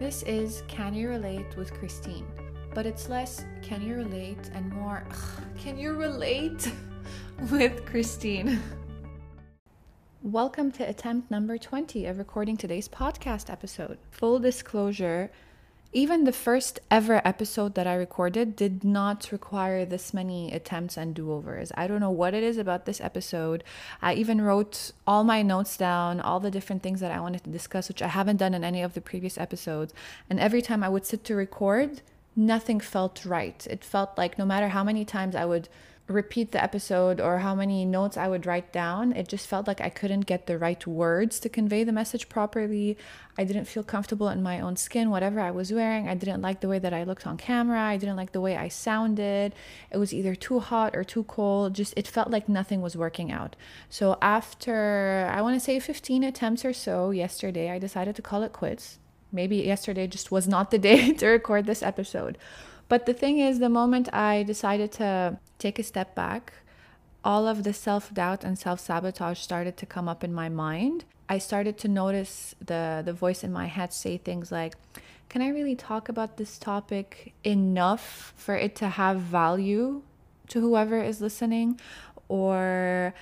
This is Can You Relate with Christine, but it's less Can You Relate and more Can You Relate with Christine. Welcome to attempt number 20 of recording today's podcast episode. Full disclosure, even the first ever episode that I recorded did not require this many attempts and do-overs. I don't know what it is about this episode. I even wrote all my notes down, all the different things that I wanted to discuss, which I haven't done in any of the previous episodes. And every time I would sit to record, nothing felt right. It felt like no matter how many times I would repeat the episode or how many notes I would write down, it just felt like I couldn't get the right words to convey the message properly. I didn't feel comfortable in my own skin, whatever I was wearing. I didn't like the way that I looked on camera. I didn't like the way I sounded. It was either too hot or too cold. Just it felt like nothing was working out. So after, I want to say 15 attempts or so yesterday, I decided to call it quits. Maybe yesterday just was not the day to record this episode. But the thing is, the moment I decided to take a step back, all of the self-doubt and self-sabotage started to come up in my mind. I started to notice the voice in my head say things like, can I really talk about this topic enough for it to have value to whoever is listening? Or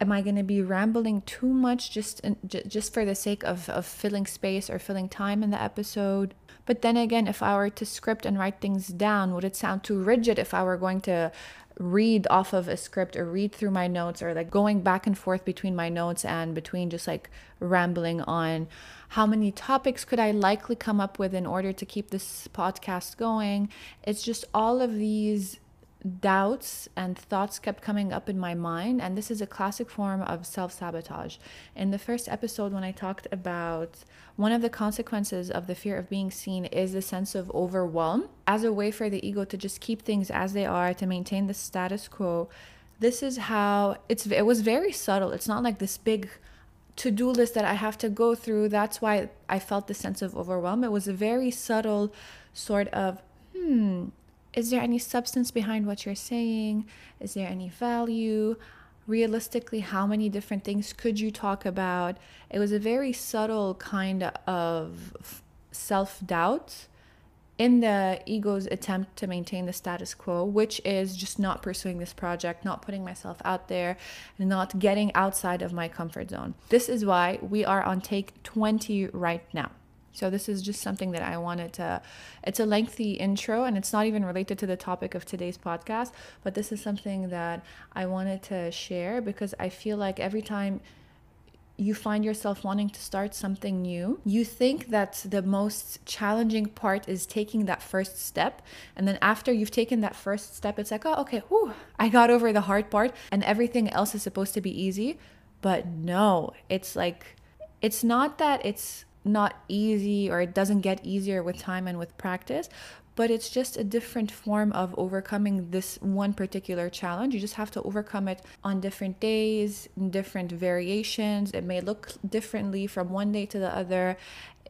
am I going to be rambling too much just for the sake of filling space or filling time in the episode? But then again, if I were to script and write things down, would it sound too rigid if I were going to read off of a script or read through my notes or like going back and forth between my notes and between just like rambling on? How many topics could I likely come up with in order to keep this podcast going? It's just all of these doubts and thoughts kept coming up in my mind, and this is a classic form of self-sabotage. In the first episode, when I talked about one of the consequences of the fear of being seen is the sense of overwhelm as a way for the ego to just keep things as they are, to maintain the status quo. This is how it was very subtle. It's not like this big to-do list that I have to go through. That's why I felt the sense of overwhelm. It was a very subtle sort of is there any substance behind what you're saying? Is there any value? Realistically, how many different things could you talk about? It was a very subtle kind of self-doubt in the ego's attempt to maintain the status quo, which is just not pursuing this project, not putting myself out there, not getting outside of my comfort zone. This is why we are on take 20 right now. So this is just something that I wanted to, it's a lengthy intro and it's not even related to the topic of today's podcast, but this is something that I wanted to share because I feel like every time you find yourself wanting to start something new, you think that the most challenging part is taking that first step. And then after you've taken that first step, it's like, oh, okay, whew, I got over the hard part and everything else is supposed to be easy. But no, it's like, it's not that it's not easy or it doesn't get easier with time and with practice, but it's just a different form of overcoming this one particular challenge. You just have to overcome it on different days, different variations. It may look differently from one day to the other.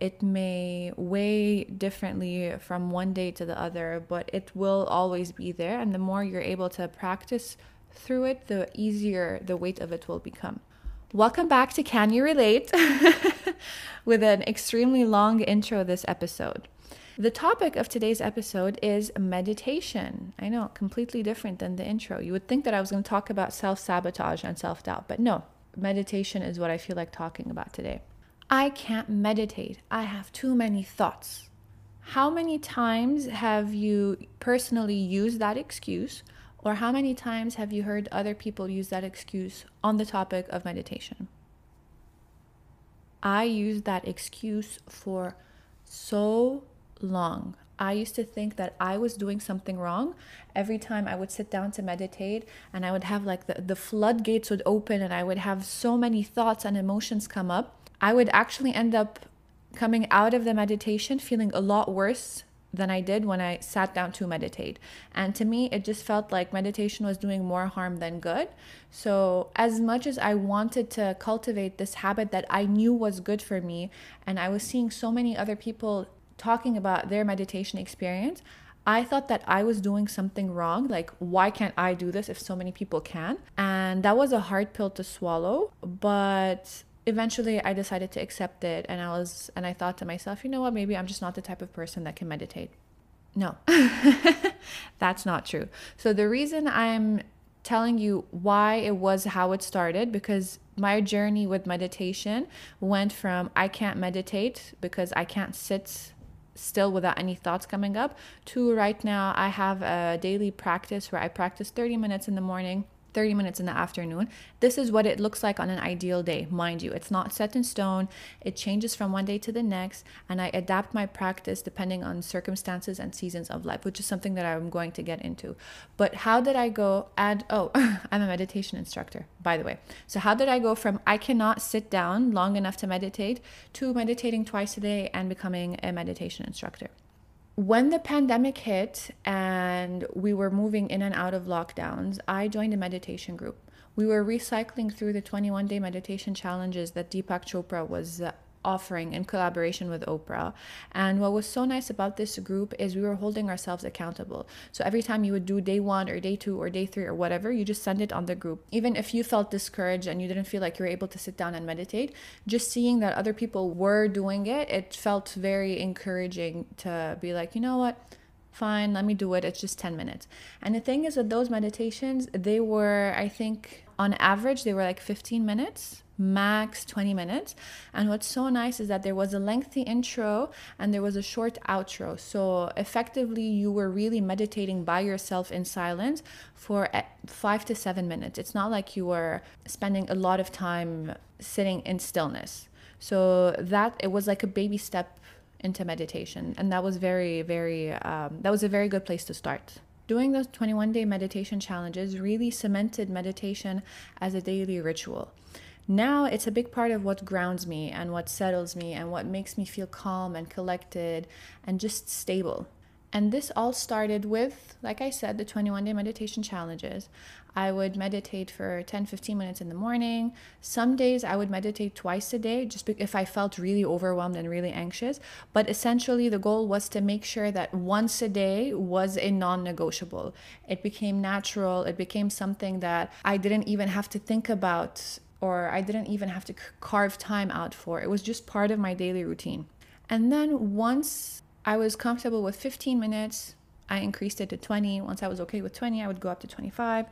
It may weigh differently from one day to the other, but it will always be there. And the more you're able to practice through it, the easier the weight of it will become. Welcome back to Can You Relate with an extremely long intro this episode. The topic of today's episode is meditation. I know, completely different than the intro. You would think that I was going to talk about self-sabotage and self-doubt, but no, meditation is what I feel like talking about today. I can't meditate. I have too many thoughts. How many times have you personally used that excuse? Or how many times have you heard other people use that excuse on the topic of meditation? I used that excuse for so long. I used to think that I was doing something wrong every time I would sit down to meditate, and I would have like the floodgates would open and I would have so many thoughts and emotions come up. I would actually end up coming out of the meditation feeling a lot worse than I did when I sat down to meditate. And to me, it just felt like meditation was doing more harm than good. So as much as I wanted to cultivate this habit that I knew was good for me, and I was seeing so many other people talking about their meditation experience, I thought that I was doing something wrong. Like, why can't I do this if so many people can? And that was a hard pill to swallow. But eventually I decided to accept it, and I thought to myself, you know what, maybe I'm just not the type of person that can meditate. No, that's not true. So the reason I'm telling you why it was how it started, because my journey with meditation went from I can't meditate because I can't sit still without any thoughts coming up to right now I have a daily practice where I practice 30 minutes in the morning, 30 minutes in the afternoon. This is what it looks like on an ideal day. Mind you, it's not set in stone. It changes from one day to the next, and I adapt my practice depending on circumstances and seasons of life, which is something that I'm going to get into. But how did I go and, oh, I'm a meditation instructor, by the way. So how did I go from I cannot sit down long enough to meditate to meditating twice a day and becoming a meditation instructor? When the pandemic hit and we were moving in and out of lockdowns, I joined a meditation group. We were recycling through the 21-day meditation challenges that Deepak Chopra was offering in collaboration with Oprah. And what was so nice about this group is we were holding ourselves accountable. So every time you would do day 1 or day 2 or day 3 or whatever, you just send it on the group. Even if you felt discouraged and you didn't feel like you were able to sit down and meditate, just seeing that other people were doing it, it felt very encouraging to be like, you know what? Fine, let me do it. It's just 10 minutes. And the thing is that those meditations, they were, I think, on average, they were like 15 minutes. Max 20 minutes. And what's so nice is that there was a lengthy intro and there was a short outro, so effectively you were really meditating by yourself in silence for 5 to 7 minutes. It's not like you were spending a lot of time sitting in stillness. So that it was like a baby step into meditation, and that was a very good place to start. Doing those 21-day meditation challenges really cemented meditation as a daily ritual. Now it's a big part of what grounds me and what settles me and what makes me feel calm and collected and just stable. And this all started with, like I said, the 21-day meditation challenges. I would meditate for 10-15 minutes in the morning. Some days I would meditate twice a day just if I felt really overwhelmed and really anxious. But essentially the goal was to make sure that once a day was a non-negotiable. It became natural. It became something that I didn't even have to think about, or I didn't even have to carve time out for. It was just part of my daily routine. And then once I was comfortable with 15 minutes, I increased it to 20. Once I was okay with 20, I would go up to 25.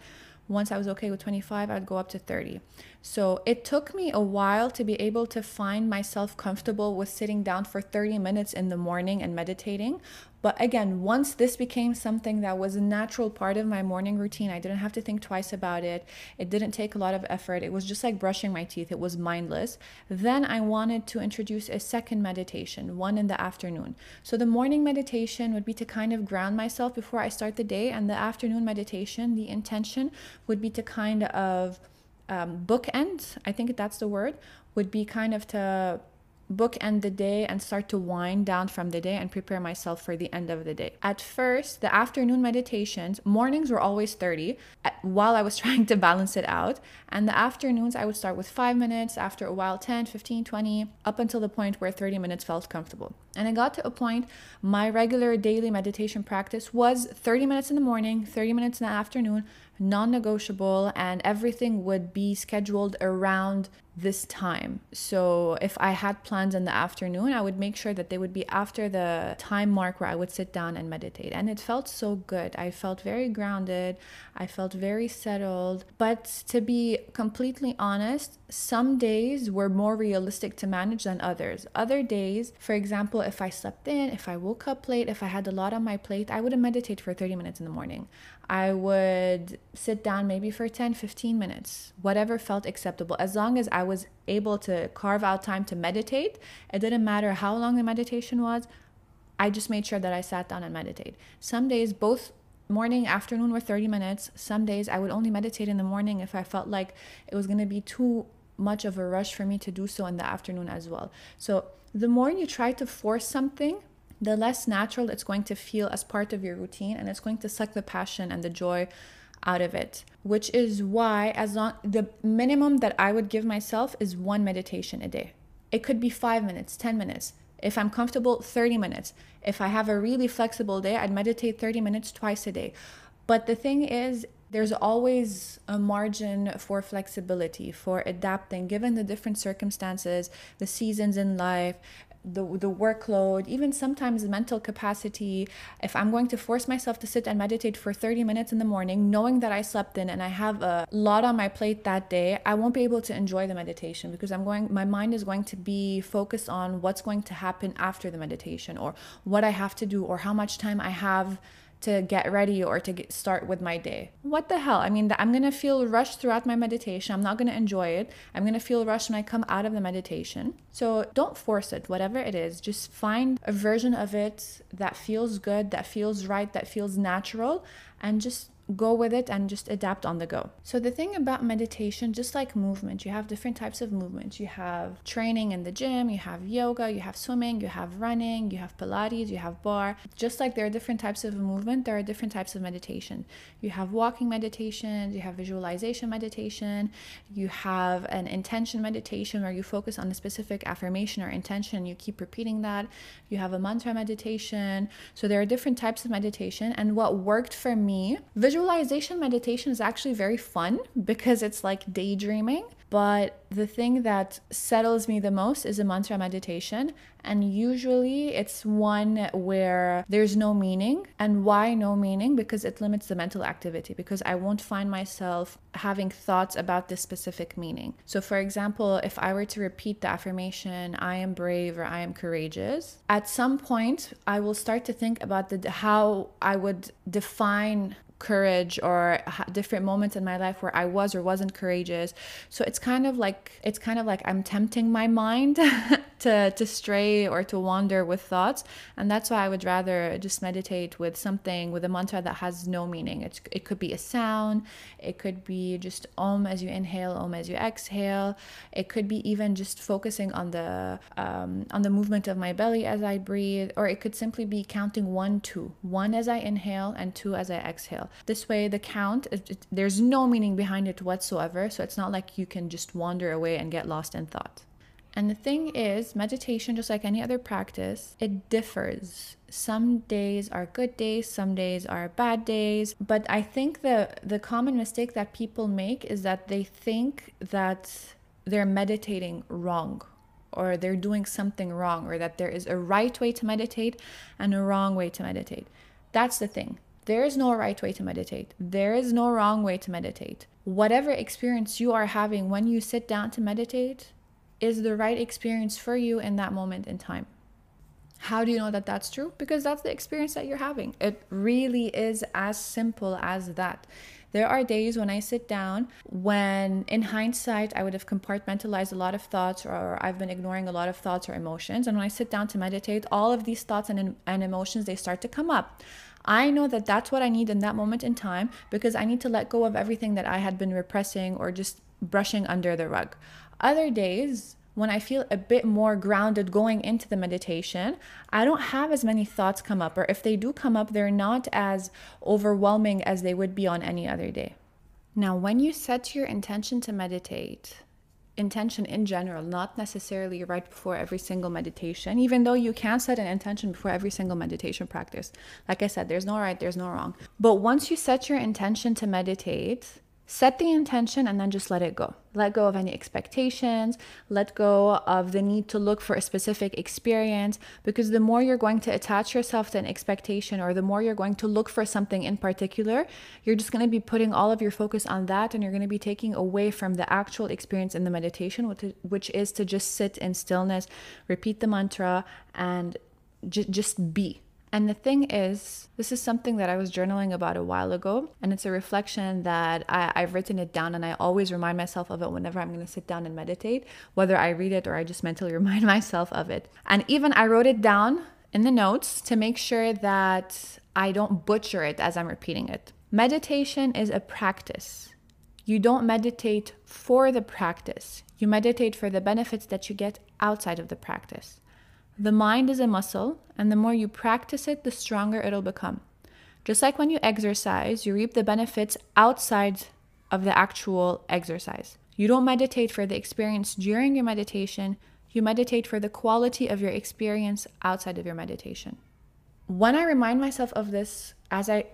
Once I was okay with 25, I would go up to 30. So it took me a while to be able to find myself comfortable with sitting down for 30 minutes in the morning and meditating. But again, once this became something that was a natural part of my morning routine, I didn't have to think twice about it. It didn't take a lot of effort. It was just like brushing my teeth. It was mindless. Then I wanted to introduce a second meditation, one in the afternoon. So the morning meditation would be to kind of ground myself before I start the day, and the afternoon meditation, the intention would be to kind of bookend, I think that's the word, would be kind of to bookend the day and start to wind down from the day and prepare myself for the end of the day. At first, the afternoon meditations, mornings were always 30 while I was trying to balance it out. And the afternoons, I would start with 5 minutes, after a while 10, 15, 20, up until the point where 30 minutes felt comfortable. And I got to a point, my regular daily meditation practice was 30 minutes in the morning, 30 minutes in the afternoon, non-negotiable, and everything would be scheduled around this time. So if I had plans in the afternoon, I would make sure that they would be after the time mark where I would sit down and meditate. And it felt so good. I felt very grounded. I felt very settled. But to be completely honest, some days were more realistic to manage than others. Other days, for example, if I slept in, if I woke up late, if I had a lot on my plate, I wouldn't meditate for 30 minutes in the morning. I would sit down maybe for 10-15 minutes, whatever felt acceptable. As long as I was able to carve out time to meditate, it didn't matter how long the meditation was, I just made sure that I sat down and meditate. Some days, both morning, afternoon were 30 minutes. Some days I would only meditate in the morning if I felt like it was going to be too much of a rush for me to do so in the afternoon as well. So the more you try to force something, the less natural it's going to feel as part of your routine, and it's going to suck the passion and the joy out of it, which is why the minimum that I would give myself is one meditation a day. It could be 5 minutes, 10 minutes. If I'm comfortable, 30 minutes. If I have a really flexible day, I'd meditate 30 minutes twice a day. But the thing is, There's always a margin for flexibility, for adapting, given the different circumstances, the seasons in life, the workload, even sometimes mental capacity. If I'm going to force myself to sit and meditate for 30 minutes in the morning, knowing that I slept in and I have a lot on my plate that day, I won't be able to enjoy the meditation because my mind is going to be focused on what's going to happen after the meditation, or what I have to do, or how much time I have to get ready or to start with my day. What the hell? I mean, I'm gonna feel rushed throughout my meditation. I'm not gonna enjoy it. I'm gonna feel rushed when I come out of the meditation. So don't force it, whatever it is. Just find a version of it that feels good, that feels right, that feels natural, and just go with it and just adapt on the go. So the thing about meditation, just like movement, you have different types of movements. You have training in the gym, you have yoga, you have swimming, you have running, you have Pilates, you have bar. Just like there are different types of movement, there are different types of meditation. You have walking meditation, you have visualization meditation, you have an intention meditation where you focus on a specific affirmation or intention, you keep repeating that. You have a mantra meditation. So there are different types of meditation, and what worked for me, visualization meditation is actually very fun because it's like daydreaming, but the thing that settles me the most is a mantra meditation, and usually it's one where there's no meaning. And why no meaning? Because it limits the mental activity, because I won't find myself having thoughts about this specific meaning. So for example, if I were to repeat the affirmation, I am brave or I am courageous, at some point I will start to think about how I would define courage, or different moments in my life where I was or wasn't courageous. So it's kind of like I'm tempting my mind to stray or to wander with thoughts, and that's why I would rather just meditate with something, with a mantra that has no meaning. It could be a sound, it could be just om as you inhale, om as you exhale, it could be even just focusing on the movement of my belly as I breathe, or it could simply be counting 1, 2, 1 as I inhale and 2 as I exhale. This way the count, there's no meaning behind it whatsoever, so it's not like you can just wander away and get lost in thought. And the thing is, meditation, just like any other practice, it differs. Some days are good days, some days are bad days. But I think the common mistake that people make is that they think that they're meditating wrong, or they're doing something wrong, or that there is a right way to meditate and a wrong way to meditate. That's the thing. There is no right way to meditate. There is no wrong way to meditate. Whatever experience you are having when you sit down to meditate is the right experience for you in that moment in time. How do you know that that's true? Because that's the experience that you're having. It really is as simple as that. There are days when I sit down when, in hindsight, I would have compartmentalized a lot of thoughts, or I've been ignoring a lot of thoughts or emotions. And when I sit down to meditate, all of these thoughts and emotions, they start to come up. I know that that's what I need in that moment in time, because I need to let go of everything that I had been repressing or just brushing under the rug. Other days, when I feel a bit more grounded going into the meditation, I don't have as many thoughts come up, or if they do come up, they're not as overwhelming as they would be on any other day. Now, when you set your intention to meditate, intention in general, not necessarily right before every single meditation, even though you can set an intention before every single meditation practice. Like I said, there's no right, there's no wrong. But once you set your intention to meditate, set the intention and then just let it go. Let go of any expectations, let go of the need to look for a specific experience, because the more you're going to attach yourself to an expectation, or the more you're going to look for something in particular, you're just going to be putting all of your focus on that, and you're going to be taking away from the actual experience in the meditation, which is to just sit in stillness, repeat the mantra, and just be. And the thing is, this is something that I was journaling about a while ago, and it's a reflection that I've written it down, and I always remind myself of it whenever I'm going to sit down and meditate, whether I read it or I just mentally remind myself of it. And even I wrote it down in the notes to make sure that I don't butcher it as I'm repeating it. Meditation is a practice. You don't meditate for the practice. You meditate for the benefits that you get outside of the practice. The mind is a muscle, and the more you practice it, the stronger it'll become. Just like when you exercise, you reap the benefits outside of the actual exercise. You don't meditate for the experience during your meditation. You meditate for the quality of your experience outside of your meditation. when I remind myself of this,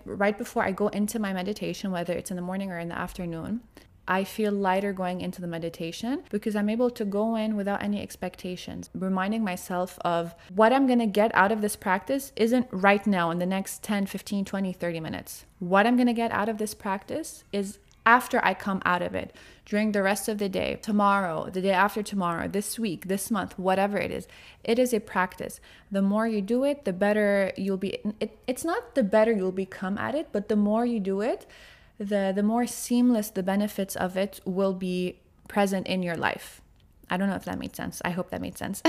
right before I go into my meditation, whether it's in the morning or in the afternoon, I feel lighter going into the meditation because I'm able to go in without any expectations. Reminding myself of what I'm going to get out of this practice isn't right now in the next 10, 15, 20, 30 minutes. What I'm going to get out of this practice is after I come out of it, during the rest of the day, tomorrow, the day after tomorrow, this week, this month, whatever it is. It is a practice. The more you do it, the better you'll be. It's not the better you'll become at it, but the more you do it, the more seamless the benefits of it will be present in your life. I don't know if that made sense. I hope that made sense.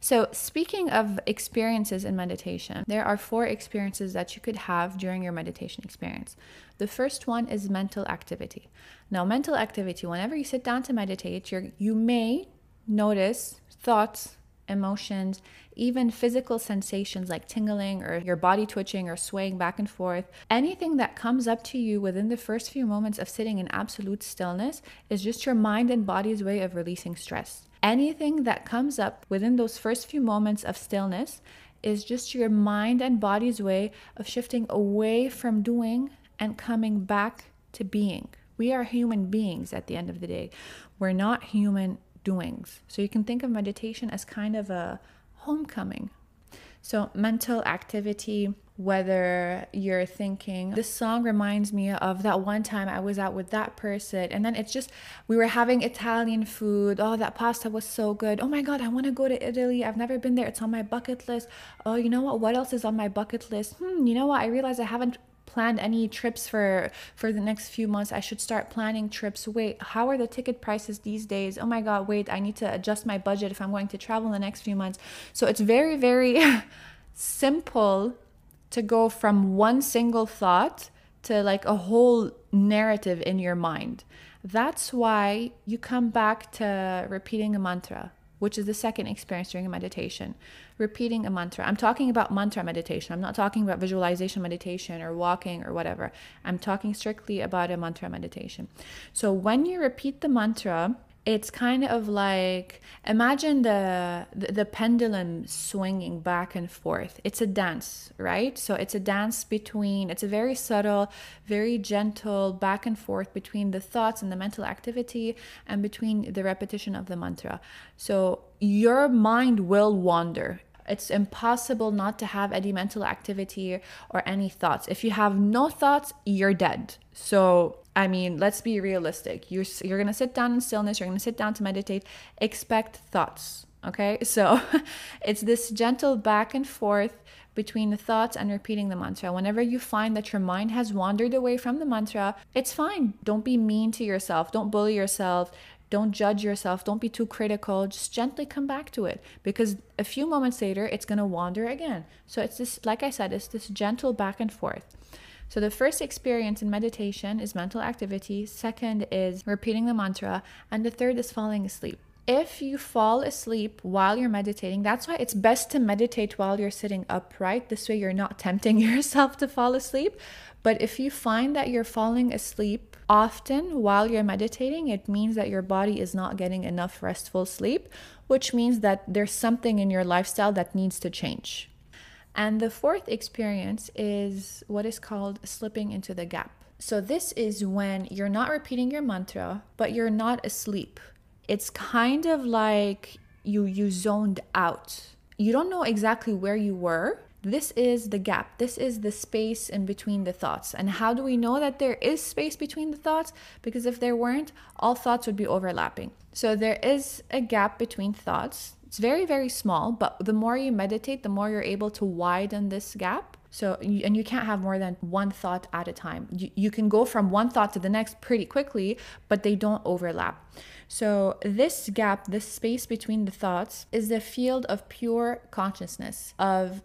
So speaking of experiences in meditation, there are 4 experiences that you could have during your meditation experience. The first one is mental activity. Now, mental activity, whenever you sit down to meditate, you may notice thoughts, emotions, even physical sensations like tingling or your body twitching or swaying back and forth. Anything that comes up to you within the first few moments of sitting in absolute stillness is just your mind and body's way of releasing stress. Anything that comes up within those first few moments of stillness is just your mind and body's way of shifting away from doing and coming back to being. We are human beings at the end of the day. We're not human doings. So you can think of meditation as kind of a homecoming. So mental activity, whether you're thinking, this song reminds me of that one time I was out with that person, and then it's just, we were having Italian food. Oh, that pasta was so good. Oh my God, I want to go to Italy. I've never been there. It's on my bucket list. Oh, you know what else is on my bucket list? You know what? I realize I haven't planned any trips for the next few months. I should start planning trips. Wait, how are the ticket prices these days? Oh my God, wait, I need to adjust my budget if I'm going to travel in the next few months. So it's very, very simple to go from one single thought to like a whole narrative in your mind. That's why you come back to repeating a mantra, which is the second experience during a meditation. Repeating a mantra. I'm talking about mantra meditation. I'm not talking about visualization meditation or walking or whatever. I'm talking strictly about a mantra meditation. So when you repeat the mantra, it's kind of like, imagine the pendulum swinging back and forth. It's a dance, right? So it's a dance between, it's a very subtle, very gentle back and forth between the thoughts and the mental activity and between the repetition of the mantra. So your mind will wander. It's impossible not to have any mental activity or any thoughts. If you have no thoughts, you're dead. So I mean, let's be realistic. You're going to sit down in stillness. You're going to sit down to meditate. Expect thoughts, okay? So it's this gentle back and forth between the thoughts and repeating the mantra. Whenever you find that your mind has wandered away from the mantra, it's fine. Don't be mean to yourself. Don't bully yourself. Don't judge yourself. Don't be too critical. Just gently come back to it, because a few moments later, it's going to wander again. So it's this, like I said, it's this gentle back and forth. So the first experience in meditation is mental activity. Second is repeating the mantra. And the third is falling asleep. If you fall asleep while you're meditating, that's why it's best to meditate while you're sitting upright. This way you're not tempting yourself to fall asleep. But if you find that you're falling asleep often while you're meditating, it means that your body is not getting enough restful sleep, which means that there's something in your lifestyle that needs to change. And the fourth experience is what is called slipping into the gap. So this is when you're not repeating your mantra, but you're not asleep. It's kind of like you zoned out. You don't know exactly where you were. This is the gap. This is the space in between the thoughts. And how do we know that there is space between the thoughts? Because if there weren't, all thoughts would be overlapping. So there is a gap between thoughts. It's very, very small, but the more you meditate, the more you're able to widen this gap. So, and you can't have more than one thought at a time. You can go from one thought to the next pretty quickly, but they don't overlap. So this gap, this space between the thoughts, is the field of pure consciousness, of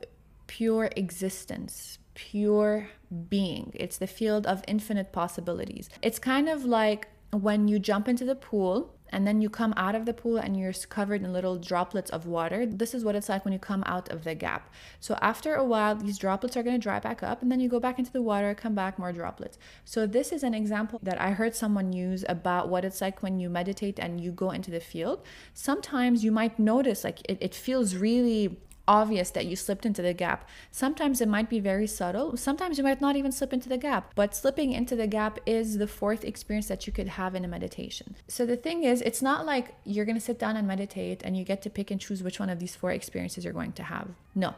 pure existence, pure being. It's the field of infinite possibilities. It's kind of like when you jump into the pool and then you come out of the pool and you're covered in little droplets of water. This is what it's like when you come out of the gap. So after a while, these droplets are going to dry back up, and then you go back into the water, come back, more droplets. So this is an example that I heard someone use about what it's like when you meditate and you go into the field. Sometimes you might notice like it feels really obvious that you slipped into the gap. Sometimes it might be very subtle. Sometimes you might not even slip into the gap, but slipping into the gap is the fourth experience that you could have in a meditation. So the thing is, it's not like you're going to sit down and meditate and you get to pick and choose which one of these four experiences you're going to have. No.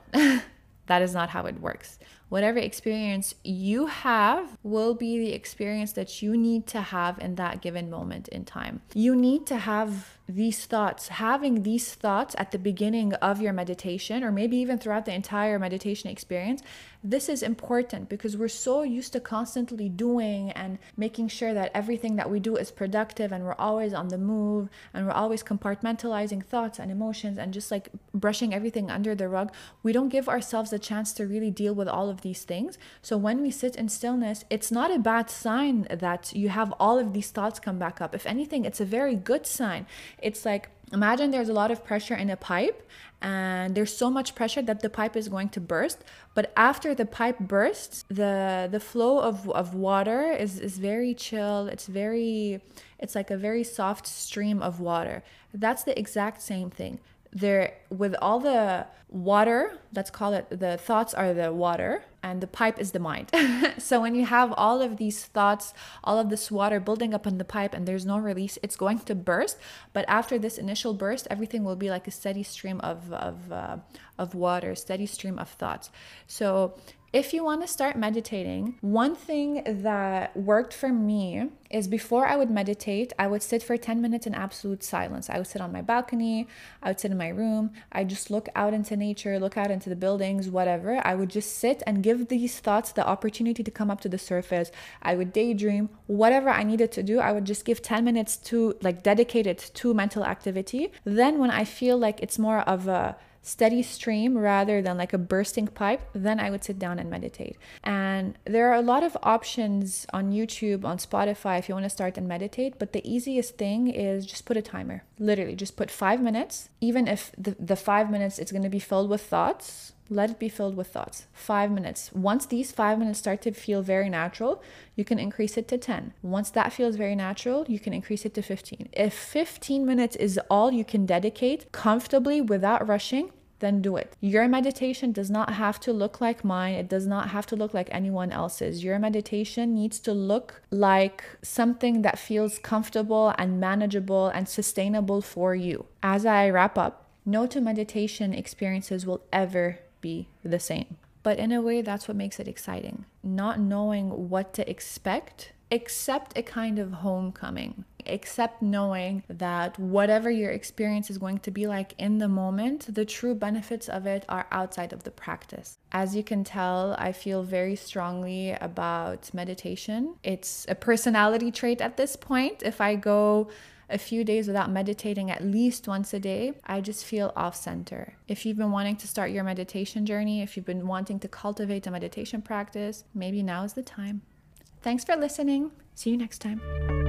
That is not how it works. Whatever experience you have will be the experience that you need to have in that given moment in time. You need to have these thoughts. Having these thoughts at the beginning of your meditation, or maybe even throughout the entire meditation experience, this is important because we're so used to constantly doing and making sure that everything that we do is productive, and we're always on the move, and we're always compartmentalizing thoughts and emotions and just like brushing everything under the rug. We don't give ourselves a chance to really deal with all of these things. So when we sit in stillness, it's not a bad sign that you have all of these thoughts come back up. If anything, it's a very good sign. It's like, imagine there's a lot of pressure in a pipe, and there's so much pressure that the pipe is going to burst. But after the pipe bursts, the flow of water is very chill. It's like a very soft stream of water. That's the exact same thing. There, with all the water, let's call it, the thoughts are the water and the pipe is the mind. So when you have all of these thoughts, all of this water building up in the pipe and there's no release, it's going to burst. But after this initial burst, everything will be like a steady stream of water, steady stream of thoughts. So if you want to start meditating, one thing that worked for me is, before I would meditate, I would sit for 10 minutes in absolute silence. I would sit on my balcony, I would sit in my room, I just look out into nature, look out into the buildings, whatever. I would just sit and give these thoughts the opportunity to come up to the surface. I would daydream, whatever I needed to do. I would just give 10 minutes to like dedicate it to mental activity. Then when I feel like it's more of a steady stream rather than like a bursting pipe, then I would sit down and meditate. And there are a lot of options on YouTube, on Spotify, if you want to start and meditate. But the easiest thing is just put a timer. Literally, just put 5 minutes. Even if the 5 minutes, it's going to be filled with thoughts, let it be filled with thoughts. 5 minutes. Once these 5 minutes start to feel very natural, you can increase it to 10. Once that feels very natural, you can increase it to 15. If 15 minutes is all you can dedicate comfortably without rushing, then do it. Your meditation does not have to look like mine. It does not have to look like anyone else's. Your meditation needs to look like something that feels comfortable and manageable and sustainable for you. As I wrap up, no two meditation experiences will ever be the same. But in a way, that's what makes it exciting. Not knowing what to expect, except a kind of homecoming. Except knowing that whatever your experience is going to be like in the moment, the true benefits of it are outside of the practice. As you can tell, I feel very strongly about meditation. It's a personality trait at this point. If I go a few days without meditating at least once a day, I just feel off center. If you've been wanting to start your meditation journey, if you've been wanting to cultivate a meditation practice, maybe now is the time. Thanks for listening. See you next time.